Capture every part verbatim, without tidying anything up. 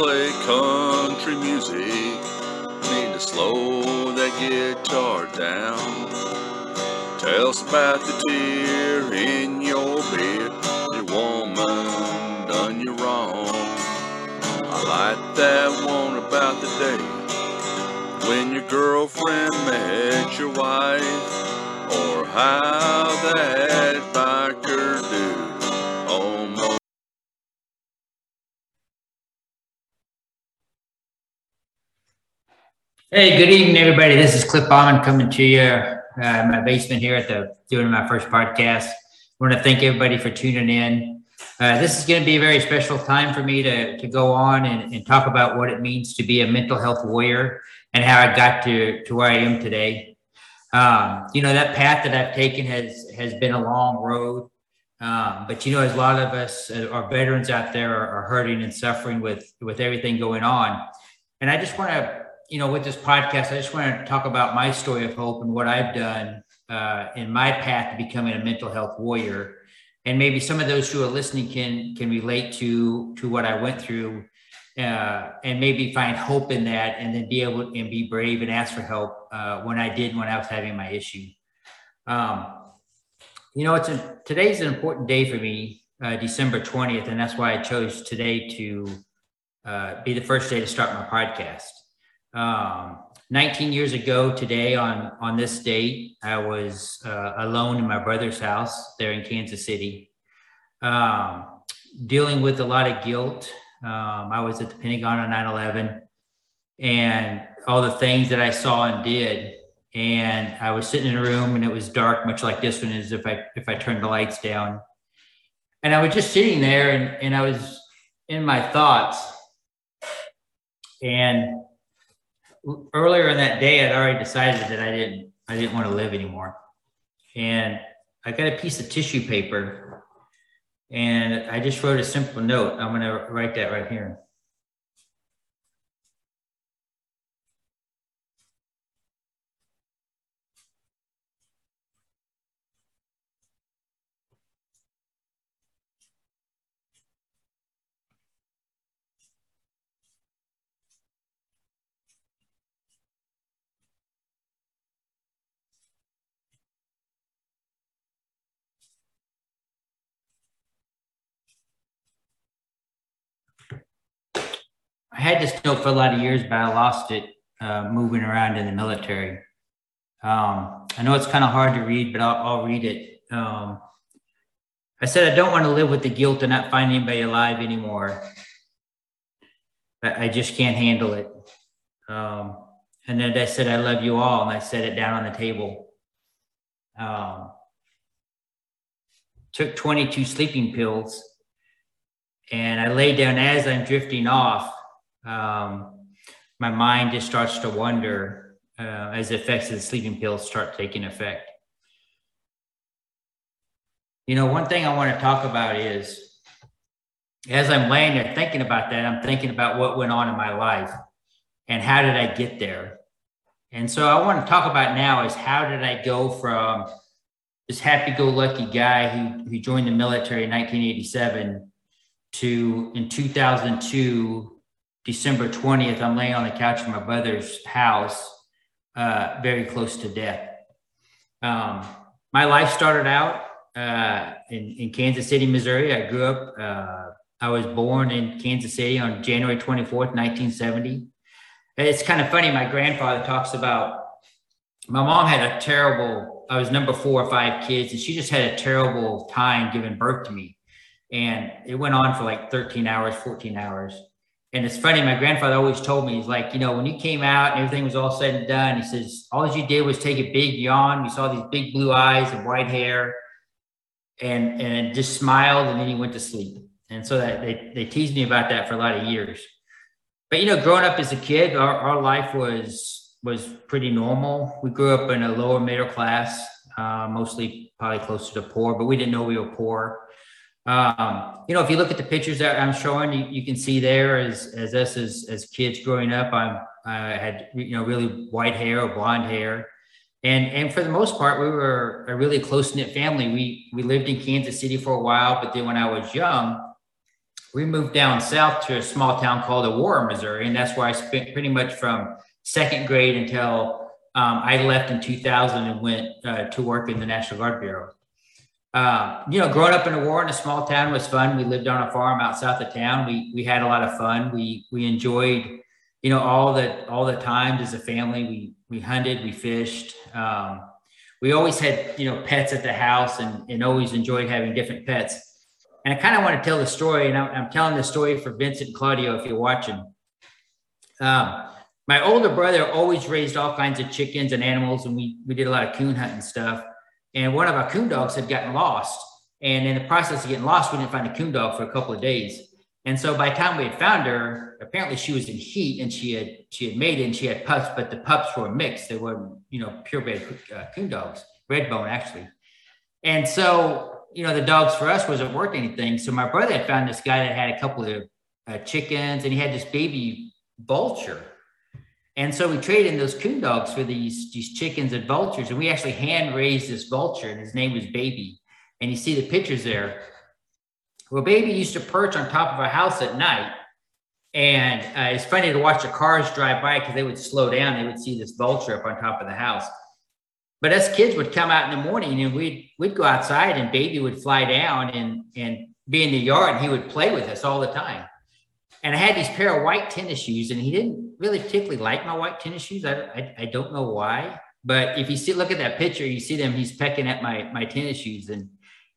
play country music. Need to slow that guitar down. Tell us about the tear in your beer. Your woman done you wrong. I like that one about the day when your girlfriend met your wife, or how that biker dude almost. Hey, good evening, everybody. This is Clifford Bauman coming to you uh, in my basement here at the doing my first podcast. I want to thank everybody for tuning in. Uh, this is going to be a very special time for me to, to go on and, and talk about what it means to be a mental health warrior and how I got to, to where I am today. Um, you know, that path that I've taken has, has been a long road. Um, but, you know, as a lot of us, uh, our veterans out there are, are hurting and suffering with, with everything going on. And I just want to, you know, with this podcast, I just want to talk about my story of hope and what I've done uh, in my path to becoming a mental health warrior. And maybe some of those who are listening can can relate to to what I went through, uh, and maybe find hope in that, and then be able and be brave and ask for help uh, when I did when I was having my issue. Um, you know, it's a, today's an important day for me, uh, December twentieth, and that's why I chose today to uh, be the first day to start my podcast. Um, nineteen years ago today on, on this date, I was uh, alone in my brother's house there in Kansas City, um, dealing with a lot of guilt. Um, I was at the Pentagon on nine eleven and all the things that I saw and did. And I was sitting in a room and it was dark, much like this one is if I, if I turned the lights down. And I was just sitting there and, and I was in my thoughts. And earlier in that day, I'd already decided that I didn't, I didn't want to live anymore. And I got a piece of tissue paper and I just wrote a simple note. I'm going to write that right here. I had this note for a lot of years, but I lost it uh, moving around in the military. Um, I know it's kind of hard to read, but I'll, I'll read it. Um, I said, I don't want to live with the guilt of not finding anybody alive anymore. I, I just can't handle it. Um, and then I said, I love you all. And I set it down on the table. Um, took twenty-two sleeping pills. And I lay down as I'm drifting off. Um, my mind just starts to wander uh, as the effects of the sleeping pills start taking effect. You know, one thing I want to talk about is, as I'm laying there thinking about that, I'm thinking about what went on in my life and how did I get there. And so I want to talk about now is how did I go from this happy-go-lucky guy who, who joined the military in nineteen eighty-seven to in two thousand two, December twentieth, I'm laying on the couch in my brother's house, uh, very close to death. Um, my life started out uh, in, in Kansas City, Missouri. I grew up, uh, I was born in Kansas City on January twenty-fourth, nineteen seventy. It's kind of funny, my grandfather talks about, my mom had a terrible, I was number four or five kids, and she just had a terrible time giving birth to me. And it went on for like thirteen hours, fourteen hours. And it's funny, my grandfather always told me, he's like, you know, when you came out and everything was all said and done, he says, all you did was take a big yawn. You saw these big blue eyes and white hair and, and just smiled. And then he went to sleep. And so that they, they teased me about that for a lot of years. But, you know, growing up as a kid, our, our life was, was pretty normal. We grew up in a lower middle class, uh, mostly probably closer to poor, but we didn't know we were poor. Um, you know, if you look at the pictures that I'm showing, you, you can see there as, as us as, as kids growing up, I'm, I had, you know, really white hair or blonde hair. And, and for the most part, we were a really close knit family. We, we lived in Kansas City for a while, but then when I was young, we moved down south to a small town called Aurora, Missouri. And that's where I spent pretty much from second grade until um, I left in two thousand and went uh, to work in the National Guard Bureau. Uh, you know, growing up in Aurora in a small town was fun. We lived on a farm outside the town. We we had a lot of fun. We we enjoyed, you know, all the all the times as a family. We we hunted, we fished. Um, we always had, you know, pets at the house, and and always enjoyed having different pets. And I kind of want to tell the story, and I'm, I'm telling the story for Vincent and Claudio if you're watching. Um, my older brother always raised all kinds of chickens and animals, and we we did a lot of coon hunting stuff. And one of our coon dogs had gotten lost. And in the process of getting lost, we didn't find a coon dog for a couple of days. And so by the time we had found her, apparently she was in heat, and she had she had mated, and she had pups, but the pups were mixed. They were, you know, purebred uh, coon dogs, red bone actually. And so, you know, the dogs for us wasn't worth anything. So my brother had found this guy that had a couple of uh, chickens, and he had this baby vulture. And so we traded in those coon dogs for these, these chickens and vultures. And we actually hand raised this vulture, and his name was Baby. And you see the pictures there. Well, Baby used to perch on top of our house at night. And uh, it's funny to watch the cars drive by because they would slow down. They would see this vulture up on top of the house. But us kids would come out in the morning, and we'd, we'd go outside, and Baby would fly down and, and be in the yard, and he would play with us all the time. And I had these pair of white tennis shoes, and he didn't really particularly like my white tennis shoes. I, I, I don't know why, but if you see, look at that picture, you see them, he's pecking at my, my tennis shoes. And,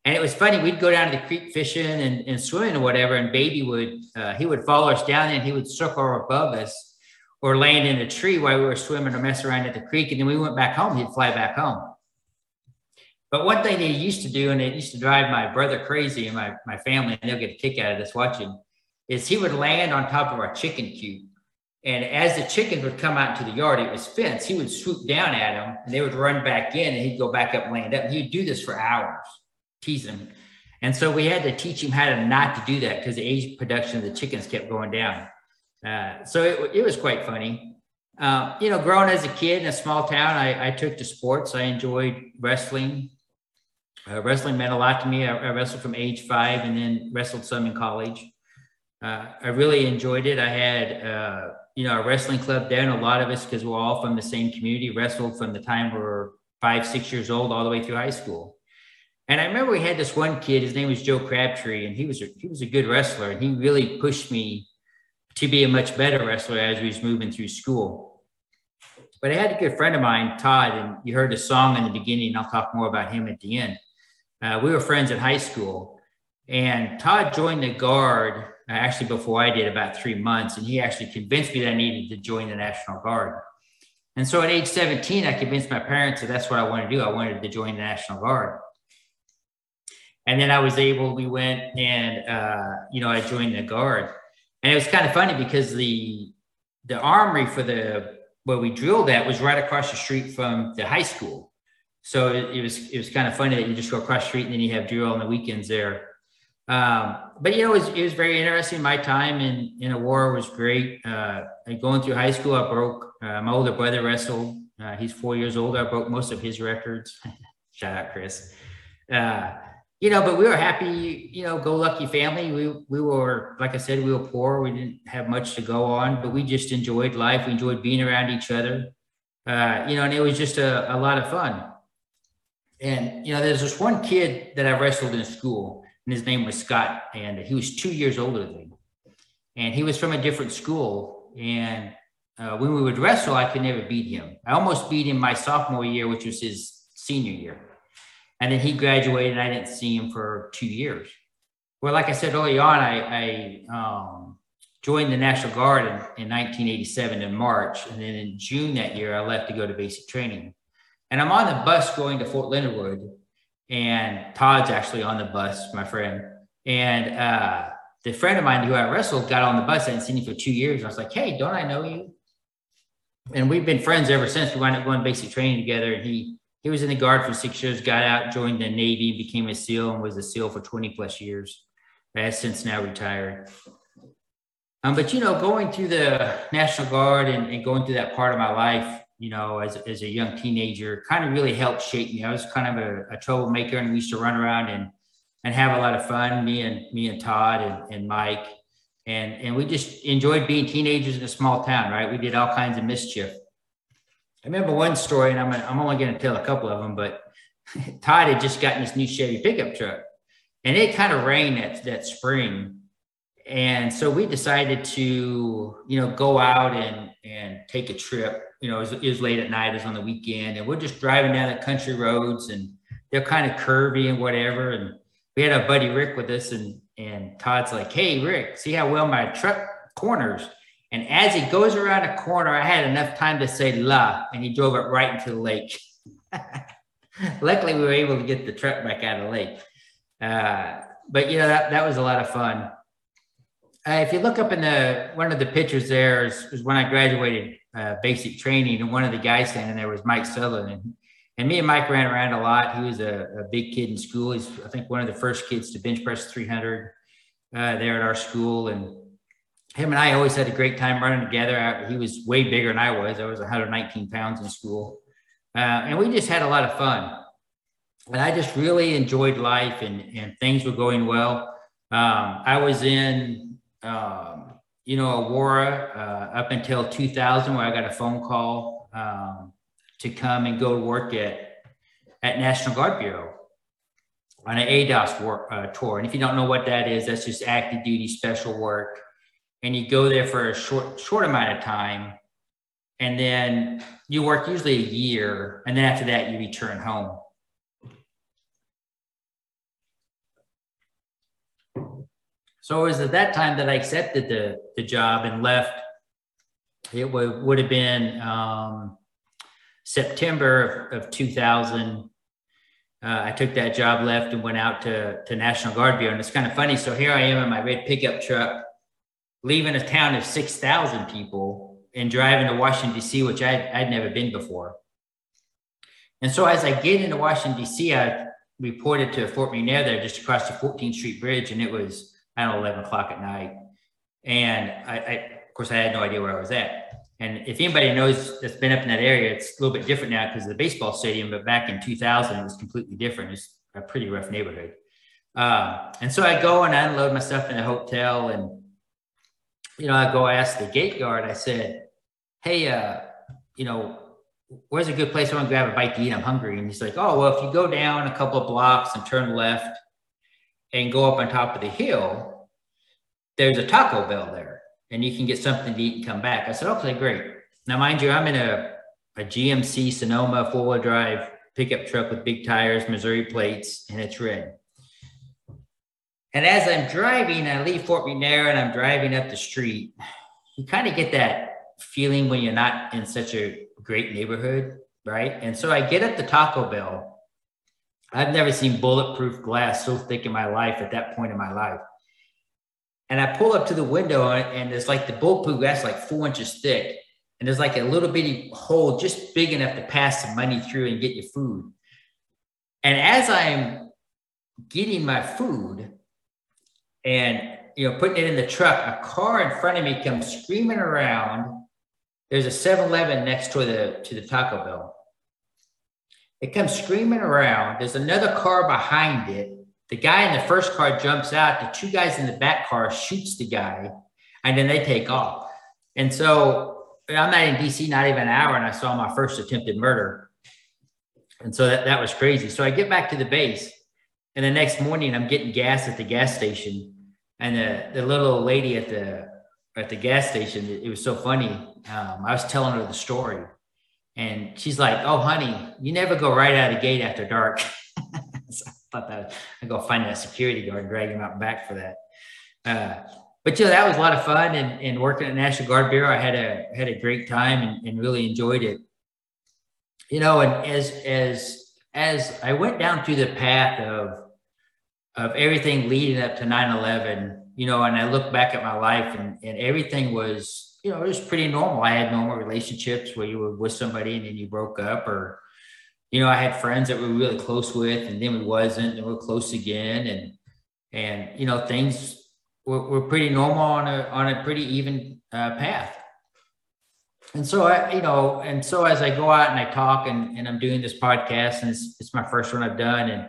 and it was funny, we'd go down to the creek fishing and, and swimming or whatever. And Baby would, uh, he would follow us down, and he would circle above us or land in a tree while we were swimming or mess around at the creek. And then we went back home, he'd fly back home. But one thing they used to do, and it used to drive my brother crazy and my, my family, and they'll get a kick out of this watching, is he would land on top of our chicken coop. And as the chickens would come out into the yard, it was fenced, he would swoop down at them, and they would run back in, and he'd go back up and land up. And he'd do this for hours, tease them. And so we had to teach him how to not to do that because the age production of the chickens kept going down. Uh, so it, it was quite funny. Uh, you know, growing as a kid in a small town, I, I took to sports. I enjoyed wrestling. Uh, wrestling meant a lot to me. I, I wrestled from age five and then wrestled some in college. Uh, I really enjoyed it. I had, uh, you know, a wrestling club there, and a lot of us, because we're all from the same community, wrestled from the time we were five, six years old all the way through high school. And I remember we had this one kid, his name was Joe Crabtree, and he was a, he was a good wrestler, and he really pushed me to be a much better wrestler as we was moving through school. But I had a good friend of mine, Todd, and you heard a song in the beginning, and I'll talk more about him at the end. Uh, we were friends in high school, and Todd joined the Guard actually before I did, about three months. And he actually convinced me that I needed to join the National Guard. And so at age seventeen, I convinced my parents that that's what I wanted to do. I wanted to join the National Guard. And then I was able, we went and, uh, you know, I joined the Guard. And it was kind of funny because the, the armory for the, where we drilled at was right across the street from the high school. So it, it was, it was kind of funny that you just go across the street and then you have drill on the weekends there. Um, but, you know, it was, it was very interesting. My time in, in Aurora was great. Uh, going through high school, I broke, uh, my older brother wrestled. Uh, he's four years older. I broke most of his records. Shout out, Chris. Uh, you know, but we were happy, you know, go lucky family. We, we were, like I said, we were poor. We didn't have much to go on, but we just enjoyed life. We enjoyed being around each other. Uh, you know, and it was just a, a lot of fun. And, you know, there's this one kid that I wrestled in school. And his name was Scott, and he was two years older than me. And he was from a different school. And uh, when we would wrestle, I could never beat him. I almost beat him my sophomore year, which was his senior year. And then he graduated, and I didn't see him for two years. Well, like I said early on, I, I um, joined the National Guard in, in nineteen eighty-seven in March. And then in June that year, I left to go to basic training. And I'm on the bus going to Fort Leonard Wood. And Todd's actually on the bus, my friend. And uh, the friend of mine who I wrestled got on the bus. I hadn't seen him for two years. And I was like, hey, don't I know you? And we've been friends ever since. We wound up going basic training together. And he, he was in the Guard for six years, got out, joined the Navy, became a SEAL, and was a SEAL for twenty plus years. Has since now retired. Um, but, you know, going through the National Guard and, and going through that part of my life, you know, as, as a young teenager, kind of really helped shape me. I was kind of a, a troublemaker, and we used to run around and and have a lot of fun, me and me and Todd and, and Mike. And, and we just enjoyed being teenagers in a small town, right? We did all kinds of mischief. I remember one story, and I'm, I'm only going to tell a couple of them, but Todd had just gotten this new Chevy pickup truck, and it kind of rained that, that spring. And so we decided to, you know, go out and, and take a trip. You know, it was, it was late at night, it was on the weekend, and we're just driving down the country roads, and they're kind of curvy and whatever. And we had our buddy Rick with us, and, and Todd's like, "Hey, Rick, see how well my truck corners?" And as he goes around a corner, I had enough time to say "la," and he drove it right into the lake. Luckily, we were able to get the truck back out of the lake. Uh, but, you know, that, that was a lot of fun. Uh, if you look up in the one of the pictures there is, is when I graduated uh, basic training, and one of the guys standing there was Mike Sutherland. And, and me and Mike ran around a lot. He was a, a big kid in school. He's, I think, one of the first kids to bench press three hundred uh, there at our school. And him and I always had a great time running together. I, he was way bigger than I was. I was one hundred nineteen pounds in school. Uh, and we just had a lot of fun. And I just really enjoyed life, and, and things were going well. Um, I was in, um, you know, Aurora uh, up until two thousand, where I got a phone call um, to come and go to work at, at National Guard Bureau on an A D O S work, uh, tour. And if you don't know what that is, that's just active duty special work. And you go there for a short, short amount of time. And then you work usually a year. And then after that, you return home. So it was at that time that I accepted the, the job and left. It would, would have been um, September of, of two thousand. Uh, I took that job, left, and went out to, to National Guard Bureau. And it's kind of funny. So here I am in my red pickup truck, leaving a town of six thousand people and driving to Washington, D C, which I'd, I'd never been before. And so as I get into Washington, D C, I reported to Fort McNair there just across the fourteenth street Bridge. And it was, I don't know, eleven o'clock at night. And I, I, of course, I had no idea where I was at. And if anybody knows that's been up in that area, it's a little bit different now because of the baseball stadium. But back in two thousand, it was completely different. It's a pretty rough neighborhood. Uh, and so I go and I unload myself in a hotel, and you know, I go ask the gate guard. I said, "Hey, uh, you know, where's a good place I want to grab a bite to eat? I'm hungry." And he's like, "Oh, well, if you go down a couple of blocks and turn left and go up on top of the hill, there's a Taco Bell there, and you can get something to eat and come back." I said, "Okay, great." Now, mind you, I'm in a, a G M C Sonoma four-wheel drive pickup truck with big tires, Missouri plates, and it's red. And as I'm driving, I leave Fort McNair and I'm driving up the street. You kind of get that feeling when you're not in such a great neighborhood, right? And so I get up to Taco Bell. I've never seen bulletproof glass so thick in my life at that point in my life. And I pull up to the window, and there's like the bulletproof glass like four inches thick. And there's like a little bitty hole just big enough to pass some money through and get your food. And as I'm getting my food, and, you know, putting it in the truck, a car in front of me comes screaming around. There's a seven eleven next to the, to the Taco Bell. It comes screaming around. There's another car behind it. The guy in the first car jumps out. The two guys in the back car shoots the guy, and then they take off. And so I'm not in D C, not even an hour, and I saw my first attempted murder. And so that, that was crazy. So I get back to the base. And the next morning, I'm getting gas at the gas station, and the, the little lady at the at the gas station, it, it was so funny. Um, I was telling her the story, and she's like, "Oh, honey, you never go right out of the gate after dark." So I thought that I'd go find that security guard and drag him out back for that. Uh, but you know, that was a lot of fun, and, and working at National Guard Bureau, I had a had a great time and, and really enjoyed it. You know, and as as As I went down through the path of of everything leading up to nine eleven, you know, and I look back at my life, and, and everything was, you know, it was pretty normal. I had normal relationships where you were with somebody and then you broke up, or, you know, I had friends that we were really close with and then we wasn't, and we were close again. And, and you know, things were, were pretty normal on a, on a pretty even uh, path. And so I, you know, and so as I go out and I talk, and, and I'm doing this podcast, and it's, it's my first one I've done. And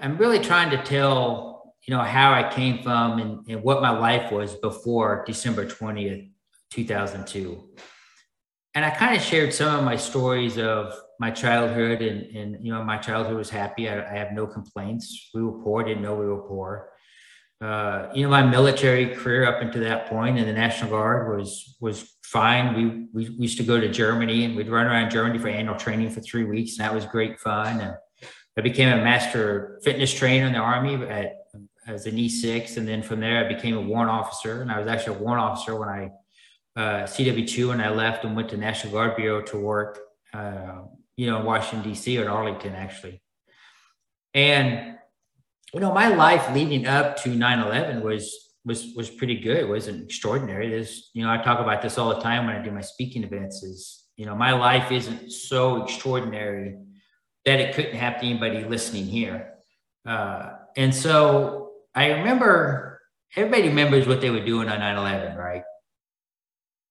I'm really trying to tell, you know, how I came from and, and what my life was before December twentieth, two thousand two. And I kind of shared some of my stories of my childhood, and, and you know, my childhood was happy. I, I have no complaints. We were poor, didn't know we were poor. Uh, you know, my military career up until that point in the National Guard was was fine. We, we we used to go to Germany, and we'd run around Germany for annual training for three weeks, and that was great fun. And I became a master fitness trainer in the Army at, as an E six, and then from there I became a warrant officer, and I was actually a warrant officer when I uh, C W two, when I left and went to National Guard Bureau to work, uh, you know, in Washington D C or in Arlington actually, and. You know, my life leading up to nine eleven was was was pretty good. It wasn't extraordinary. There's, you know, I talk about this all the time when I do my speaking events is, you know, my life isn't so extraordinary that it couldn't happen to anybody listening here. Uh, and so I remember, everybody remembers what they were doing on nine eleven, right?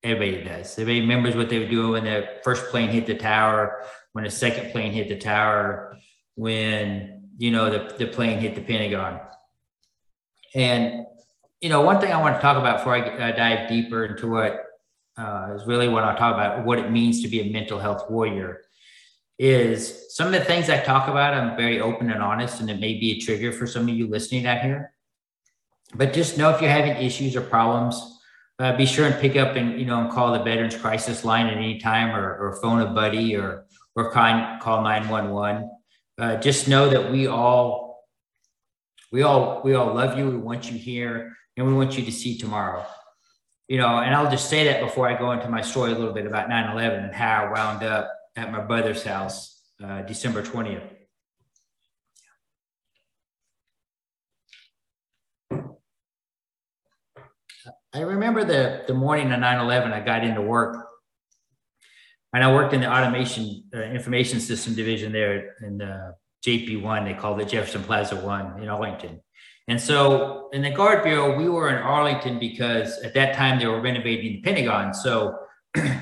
Everybody does. Everybody remembers what they were doing when the first plane hit the tower, when the second plane hit the tower, when... you know, the, the plane hit the Pentagon. And, you know, one thing I want to talk about before I uh, dive deeper into what uh, is really what I'll talk about, what it means to be a mental health warrior, is some of the things I talk about, I'm very open and honest, and it may be a trigger for some of you listening out here. But just know if you're having issues or problems, uh, be sure and pick up and, you know, and call the Veterans Crisis Line at any time, or, or phone a buddy, or, or call nine one one. Uh, just know that we all, we all, we all love you. We want you here, and we want you to see tomorrow. You know, and I'll just say that before I go into my story a little bit about nine eleven and how I wound up at my brother's house, uh, December twentieth. I remember the, the morning of nine eleven, I got into work. And I worked in the automation uh, information system division there in the J P one, they called it Jefferson Plaza one in Arlington. And so in the Guard Bureau, we were in Arlington because at that time they were renovating the Pentagon. So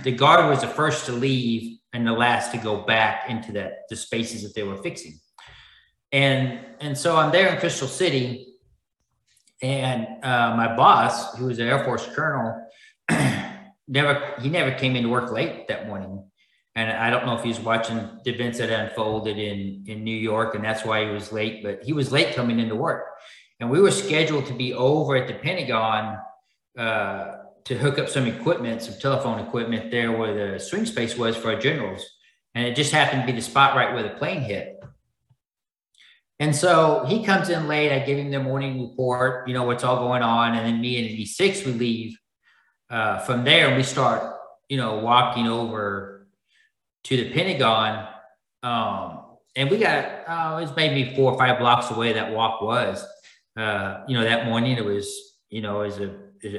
the Guard was the first to leave and the last to go back into that, the spaces that they were fixing. And, and so I'm there in Crystal City, and uh, my boss, who was an Air Force colonel, Never, he never came into work late that morning. And I don't know if he was watching the events that unfolded in, in New York, and that's why he was late, but he was late coming into work. And we were scheduled to be over at the Pentagon uh, to hook up some equipment, some telephone equipment there where the swing space was for our generals. And it just happened to be the spot right where the plane hit. And so he comes in late, I give him the morning report, you know, what's all going on. And then me and E six, we leave. Uh, from there, we start, you know, walking over to the Pentagon, um, and we got, oh, it was maybe four or five blocks away that walk was. Uh, you know, that morning it was, you know, it was a,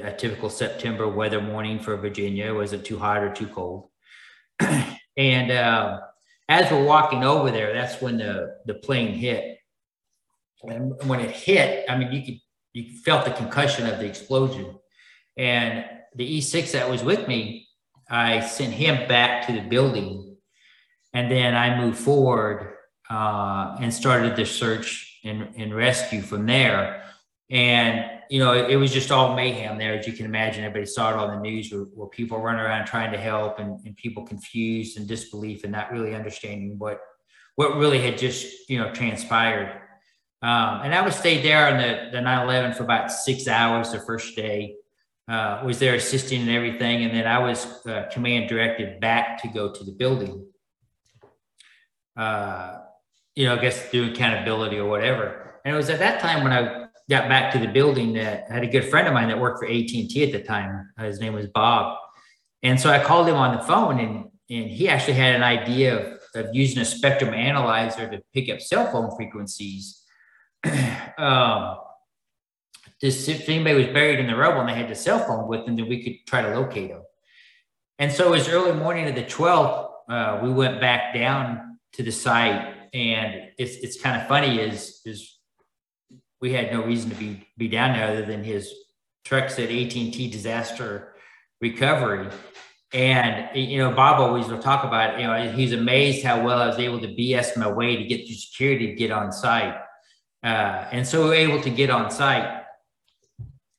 a typical September weather morning for Virginia. It wasn't too hot or too cold. And uh, as we're walking over there, that's when the, the plane hit. And when it hit, I mean, you could, you felt the concussion of the explosion. And the E six that was with me, I sent him back to the building, and then I moved forward uh, and started the search and, and rescue from there. And, you know, it, it was just all mayhem there. As you can imagine, everybody saw it on the news where, where people run around trying to help, and, and people confused and disbelief and not really understanding what, what really had just, you know, transpired. Um, and I would stay there on the, the nine eleven for about six hours the first day. Uh, was there assisting and everything. And then I was uh, command directed back to go to the building, uh, you know, I guess do accountability or whatever. And it was at that time when I got back to the building that I had a good friend of mine that worked for A T and T at the time. Uh, his name was Bob. And so I called him on the phone, and, and he actually had an idea of, of using a spectrum analyzer to pick up cell phone frequencies. um, This, if anybody was buried in the rubble and they had the cell phone with them, then we could try to locate them. And so it was early morning of the twelfth, uh, we went back down to the site. And it's, it's kind of funny is, is we had no reason to be, be down there other than his truck said A T and T disaster recovery. And, you know, Bob always will talk about it. You know, he's amazed how well I was able to B S my way to get through security to get on site. Uh, and so we were able to get on site.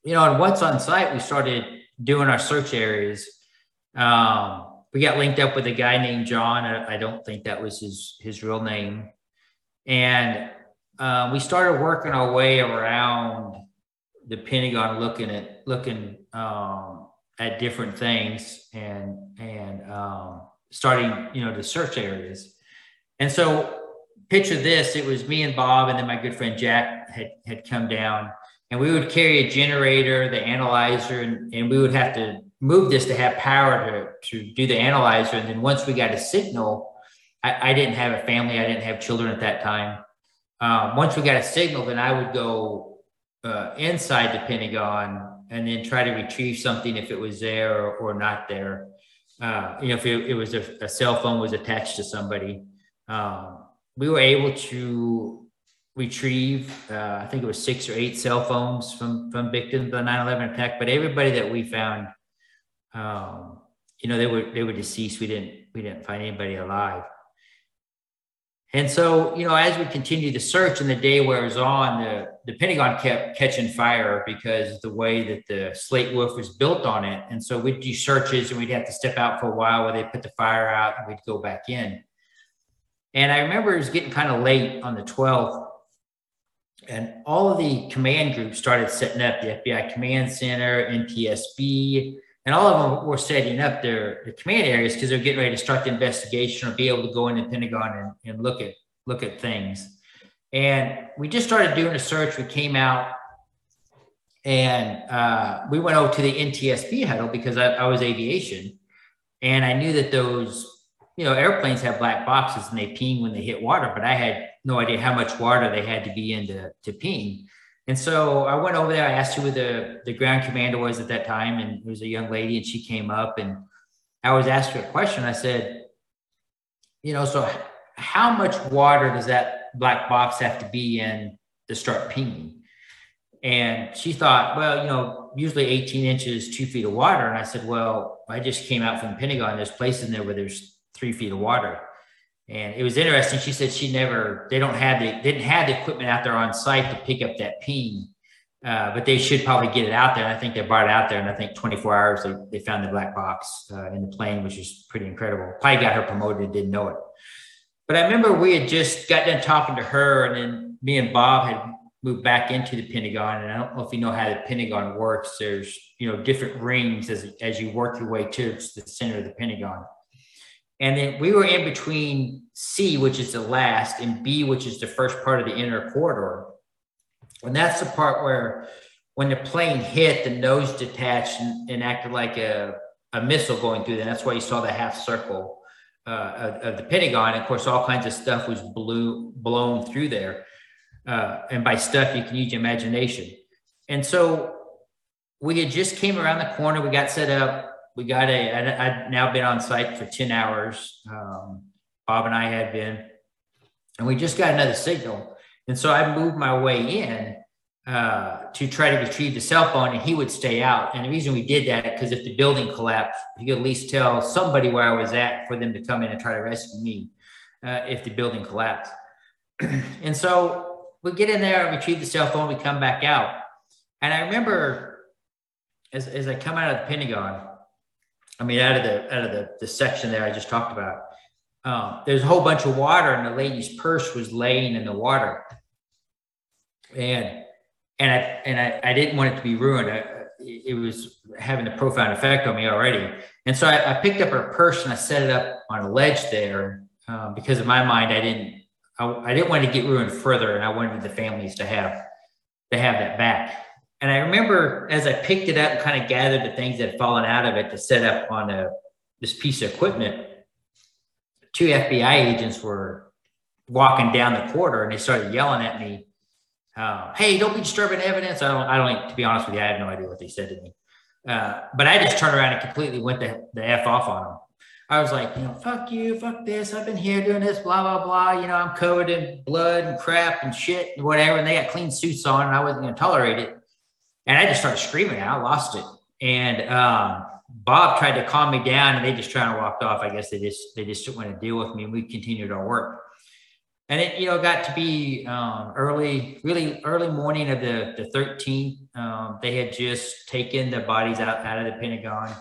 You know, and once on site, we started doing our search areas. Um, we got linked up with a guy named John. I, I don't think that was his, his real name. And uh, we started working our way around the Pentagon, looking at, looking um, at different things and, and um, starting, you know, to search areas. And so picture this, it was me and Bob, and then my good friend Jack had, had come down, and we would carry a generator, the analyzer, and, and we would have to move this to have power to, to do the analyzer. And then once we got a signal, I, I didn't have a family. I didn't have children at that time. Um, once we got a signal, then I would go uh, inside the Pentagon and then try to retrieve something if it was there or, or not there. Uh, you know, if it, it was a, a cell phone was attached to somebody. Um, we were able to retrieve, uh, I think it was six or eight cell phones from, from victims of the nine eleven attack, but everybody that we found, um, you know, they were, they were deceased. We didn't, we didn't find anybody alive. And so, you know, as we continued the search and the day wears on, the, the Pentagon kept catching fire because of the way that the slate roof was built on it. And so we'd do searches and we'd have to step out for a while where they put the fire out and we'd go back in. And I remember it was getting kind of late on the twelfth, and all of the command groups started setting up, the F B I command center, N T S B, and all of them were setting up their, their command areas because they're getting ready to start the investigation or be able to go into the Pentagon and, and look at look at things. And we just started doing a search. We came out and uh, we went over to the N T S B huddle because I, I was aviation, and I knew that those, you know, airplanes have black boxes and they ping when they hit water, but I had no idea how much water they had to be in to, to ping. And so I went over there, I asked who the, the ground commander was at that time, and it was a young lady, and she came up and I was asked her a question. I said, you know, so how much water does that black box have to be in to start pinging? And she thought, well, you know, usually eighteen inches, two feet of water. And I said, well, I just came out from the Pentagon. There's places in there where there's three feet of water. And it was interesting. She said she never, they don't have the, didn't have the equipment out there on site to pick up that ping, uh, but they should probably get it out there. And I think they brought it out there. And I think twenty-four hours, they, they found the black box uh, in the plane, which is pretty incredible. Probably got her promoted, didn't know it. But I remember we had just got done talking to her, and then me and Bob had moved back into the Pentagon. And I don't know if you know how the Pentagon works. There's, you know, different rings as, as you work your way to the center of the Pentagon. And then we were in between C, which is the last, and B, which is the first part of the inner corridor. And that's the part where when the plane hit, the nose detached and, and acted like a, a missile going through. And that's why you saw the half circle uh, of, of the Pentagon. And of course, all kinds of stuff was blew, blown through there. Uh, and by stuff, you can use your imagination. And so we had just came around the corner. We got set up. We got a, I'd now been on site for ten hours. Um, Bob and I had been, and we just got another signal. And so I moved my way in uh, to try to retrieve the cell phone, and he would stay out. And the reason we did that, because if the building collapsed, he could at least tell somebody where I was at for them to come in and try to rescue me uh, if the building collapsed. And so we get in there and retrieve the cell phone, we come back out. And I remember as, as I come out of the Pentagon, I mean, out of the out of the, the section there I just talked about, um, there's a whole bunch of water, and the lady's purse was laying in the water, and and I and I, I didn't want it to be ruined. I, it was having a profound effect on me already, and so I, I picked up her purse and I set it up on a ledge there um, because in my mind I didn't I, I didn't want to get ruined further, and I wanted the families to have to have that back. And I remember as I picked it up and kind of gathered the things that had fallen out of it to set up on a, this piece of equipment, two F B I agents were walking down the corridor and they started yelling at me, uh, hey, don't be disturbing evidence. I don't, I don't, to be honest with you, I had no idea what they said to me. Uh, but I just turned around and completely went the, the F off on them. I was like, you know, fuck you, fuck this. I've been here doing this, blah, blah, blah. You know, I'm covered in blood and crap and shit and whatever. And they got clean suits on and I wasn't going to tolerate it. And I just started screaming. I lost it. And um, Bob tried to calm me down, and they just tried to walk off. I guess they just they just didn't want to deal with me. We continued our work. And it, you know, got to be um, early, really early morning of the, the thirteenth. Um, they had just taken the bodies out, out of the Pentagon.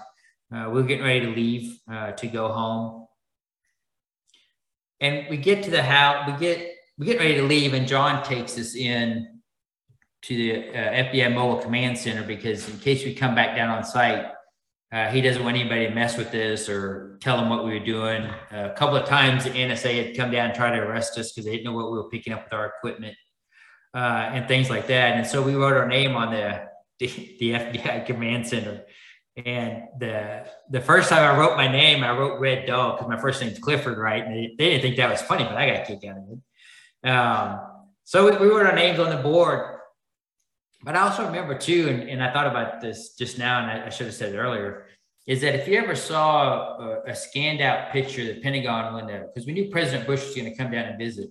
Uh, we were getting ready to leave uh, to go home. And we get to the house, we get, we get ready to leave, and John takes us in to the uh, F B I Mobile Command Center, because in case we come back down on site, uh, he doesn't want anybody to mess with this or tell them what we were doing. Uh, a couple of times the N S A had come down and tried to arrest us because they didn't know what we were picking up with our equipment uh, and things like that. And so we wrote our name on the, the, the F B I Command Center. And the the first time I wrote my name, I wrote Red Dog, because my first name's Clifford, right? And they, they didn't think that was funny, but I got kicked out of it. Um, so we, we wrote our names on the board. But I also remember too, and, and I thought about this just now, and I, I should have said it earlier, is that if you ever saw a, a scanned out picture of the Pentagon window, because we knew President Bush was going to come down and visit.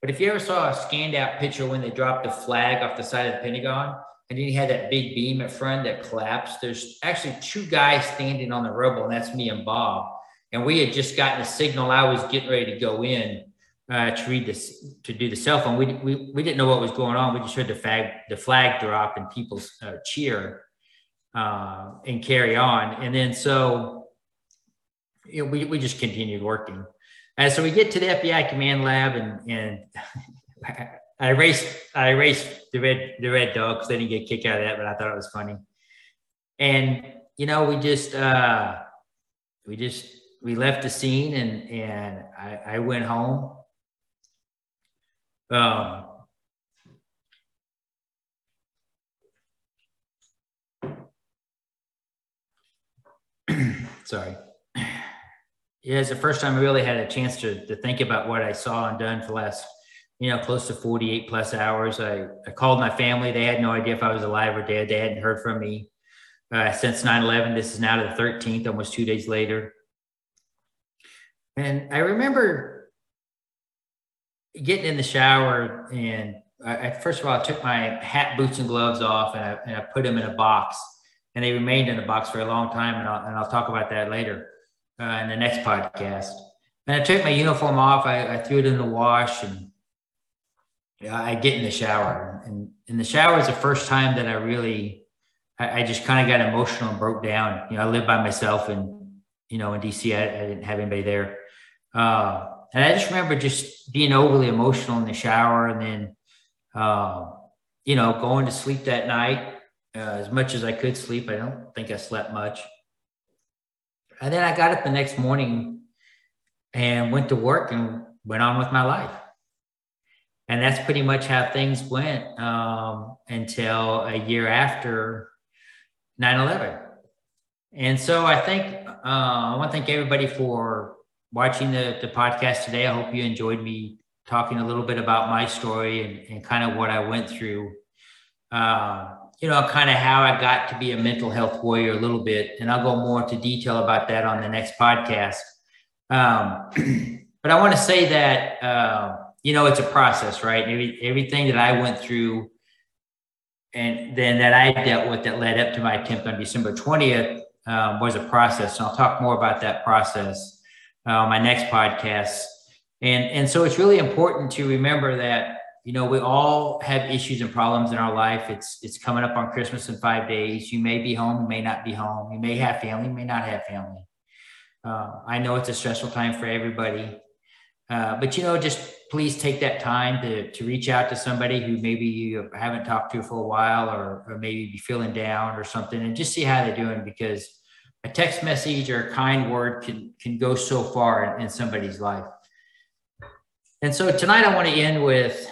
But if you ever saw a scanned out picture when they dropped the flag off the side of the Pentagon, and then you had that big beam in front that collapsed, there's actually two guys standing on the rubble, and that's me and Bob. And we had just gotten a signal. I was getting ready to go in uh, to read this, to do the cell phone. We, we, we didn't know what was going on. We just heard the flag, the flag drop and people uh, cheer uh, and carry on. And then, so you know, we, we just continued working. And so we get to the F B I command lab, and, and I erased, I erased the red, the red dog, because they didn't get a kick out of that, but I thought it was funny. And, you know, we just, uh, we just, we left the scene, and, and I, I went home. Um, sorry. Yeah, it's the first time I really had a chance to, to think about what I saw and done for the last, you know, close to forty-eight plus hours. I, I called my family. They had no idea if I was alive or dead. They hadn't heard from me uh, since nine eleven. This is now the thirteenth, almost two days later. And I remember getting in the shower, and I, I first of all, I took my hat, boots, and gloves off, and I, and I put them in a box, and they remained in a box for a long time. And I'll, and I'll talk about that later uh, in the next podcast. And I took my uniform off. I, I threw it in the wash, and I get in the shower, and, and the shower is the first time that I really, I, I just kind of got emotional and broke down. You know, I lived by myself, and, you know, in D C, I, I didn't have anybody there. Uh, and I just remember just being overly emotional in the shower, and then, uh, you know, going to sleep that night, uh, as much as I could sleep. I don't think I slept much. And then I got up the next morning and went to work and went on with my life. And that's pretty much how things went um, until a year after nine eleven. And so I think, uh, I want to thank everybody for watching the, the podcast today. I hope you enjoyed me talking a little bit about my story and, and kind of what I went through, uh, you know, kind of how I got to be a mental health warrior a little bit. And I'll go more into detail about that on the next podcast. Um, but I want to say that, uh, you know, it's a process, right? Every, everything that I went through and then that I dealt with that led up to my attempt on December twentieth um, was a process. And I'll talk more about that process uh, on my next podcast. And, and so it's really important to remember that, you know, we all have issues and problems in our life. It's, it's coming up on Christmas in five days. You may be home, you may not be home. You may have family, you may not have family. Uh, I know it's a stressful time for everybody. Uh, but, you know, just please take that time to, to reach out to somebody who maybe you haven't talked to for a while, or, or maybe be feeling down or something, and just see how they're doing, because a text message or a kind word can, can go so far in, in somebody's life. And so tonight I want to end with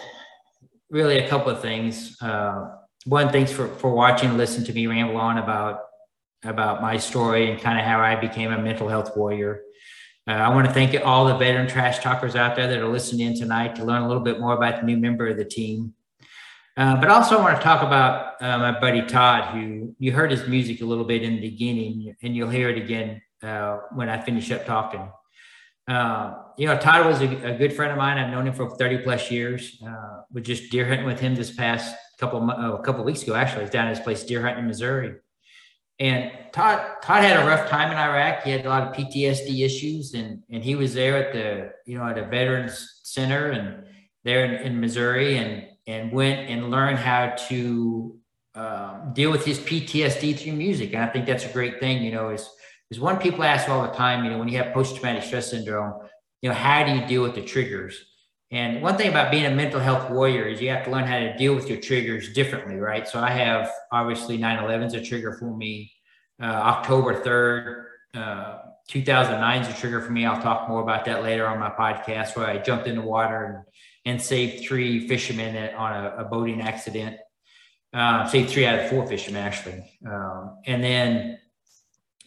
really a couple of things. Uh, one, thanks for, for watching and listening to me ramble on about, about my story and kind of how I became a mental health warrior. Uh, I want to thank all the veteran trash talkers out there that are listening in tonight to learn a little bit more about the new member of the team. Uh, but also I want to talk about uh, my buddy Todd, who you heard his music a little bit in the beginning, and you'll hear it again uh, when I finish up talking. Uh, you know, Todd was a, a good friend of mine. I've known him for thirty plus years. Uh, we're just deer hunting with him this past couple, uh, a couple of weeks ago, actually. He's down at his place, deer hunting in Missouri. And Todd, Todd had a rough time in Iraq. He had a lot of P T S D issues, and and he was there at the, you know, at a veterans center and there in, in Missouri, and and went and learned how to um, deal with his P T S D through music. And I think that's a great thing, you know, is, is one people ask all the time, you know, when you have post-traumatic stress syndrome, you know, how do you deal with the triggers? And one thing about being a mental health warrior is you have to learn how to deal with your triggers differently, right? So I have, obviously, nine eleven is a trigger for me. Uh, October third, uh, two thousand nine is a trigger for me. I'll talk more about that later on my podcast, where I jumped in the water and, and saved three fishermen on a, a boating accident. Uh, saved three out of four fishermen, actually. Um, and then,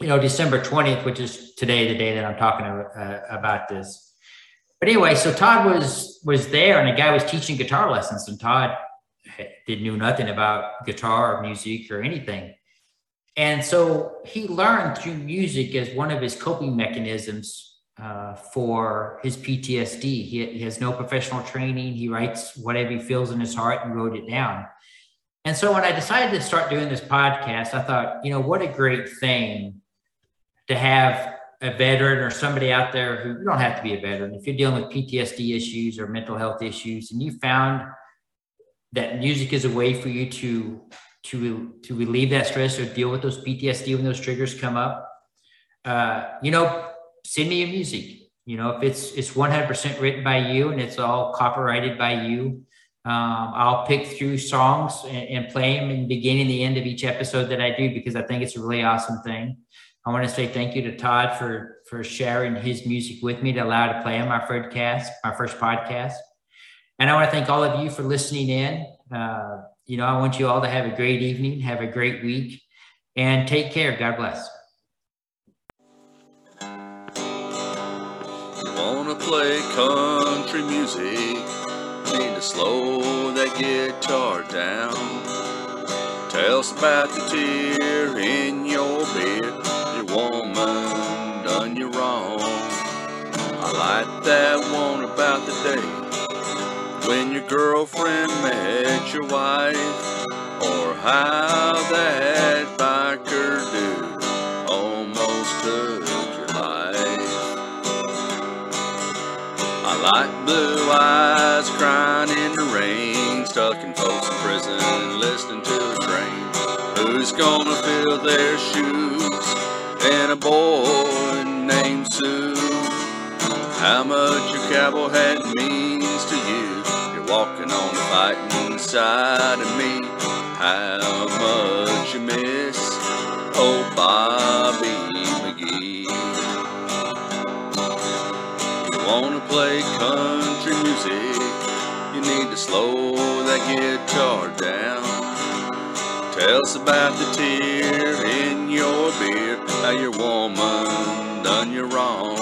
you know, December twentieth, which is today, the day that I'm talking uh, about this. But anyway, so Todd was was there, and a guy was teaching guitar lessons, and Todd didn't know nothing about guitar or music or anything. And so he learned through music as one of his coping mechanisms uh, for his P T S D. He, he has no professional training. He writes whatever he feels in his heart and wrote it down. And so when I decided to start doing this podcast, I thought, you know, what a great thing to have a veteran or somebody out there who, you don't have to be a veteran. If you're dealing with P T S D issues or mental health issues, and you found that music is a way for you to, to, to relieve that stress or deal with those P T S D when those triggers come up, uh, you know, send me your music. You know, if it's, it's one hundred percent written by you and it's all copyrighted by you, um, I'll pick through songs and, and play them in the beginning and the end of each episode that I do, because I think it's a really awesome thing. I want to say thank you to Todd for, for sharing his music with me to allow to play on my first cast, my first podcast. And I want to thank all of you for listening in. Uh, you know, I want you all to have a great evening, have a great week, and take care. God bless. You want to play country music? Need to slow that guitar down. Tell us about the tear in your bed. Woman, done you wrong. I like that one about the day when your girlfriend met your wife, or how that biker dude almost took your life. I like blue eyes crying in the rain, stuck in folks in prison, listening to a train. Who's gonna fill their shoes? And a boy named Sue. How much your cowboy hat means to you. You're walking on the fighting side of me. How much you miss old Bobby McGee. You wanna play country music? You need to slow that guitar down. Tell us about the tear in your beer. How your woman done you wrong.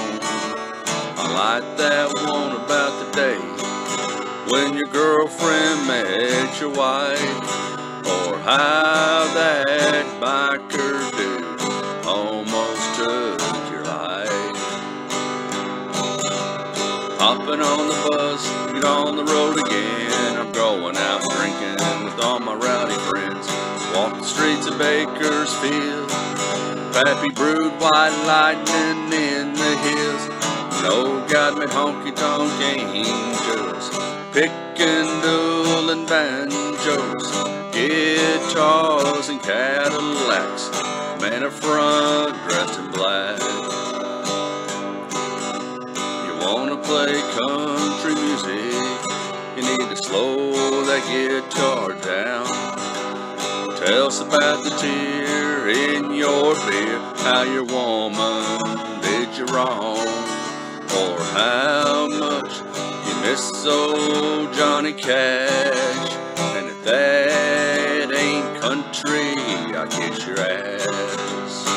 I like that one about the day when your girlfriend met your wife, or how that biker dude almost took your life. Hopping on the bus, get on the road again. I'm going out drinking with all my rowdy friends. Walk the streets of Bakersfield. Pappy brewed white lightning in the hills. No got me honky-tonk angels, picking, dueling banjos, guitars and Cadillacs, man in front dressed in black. You wanna play country music? You need to slow that guitar down. Tell us about the tears in your beer, how your woman did you wrong, or how much you miss old Johnny Cash. And if that ain't country, I kiss your ass.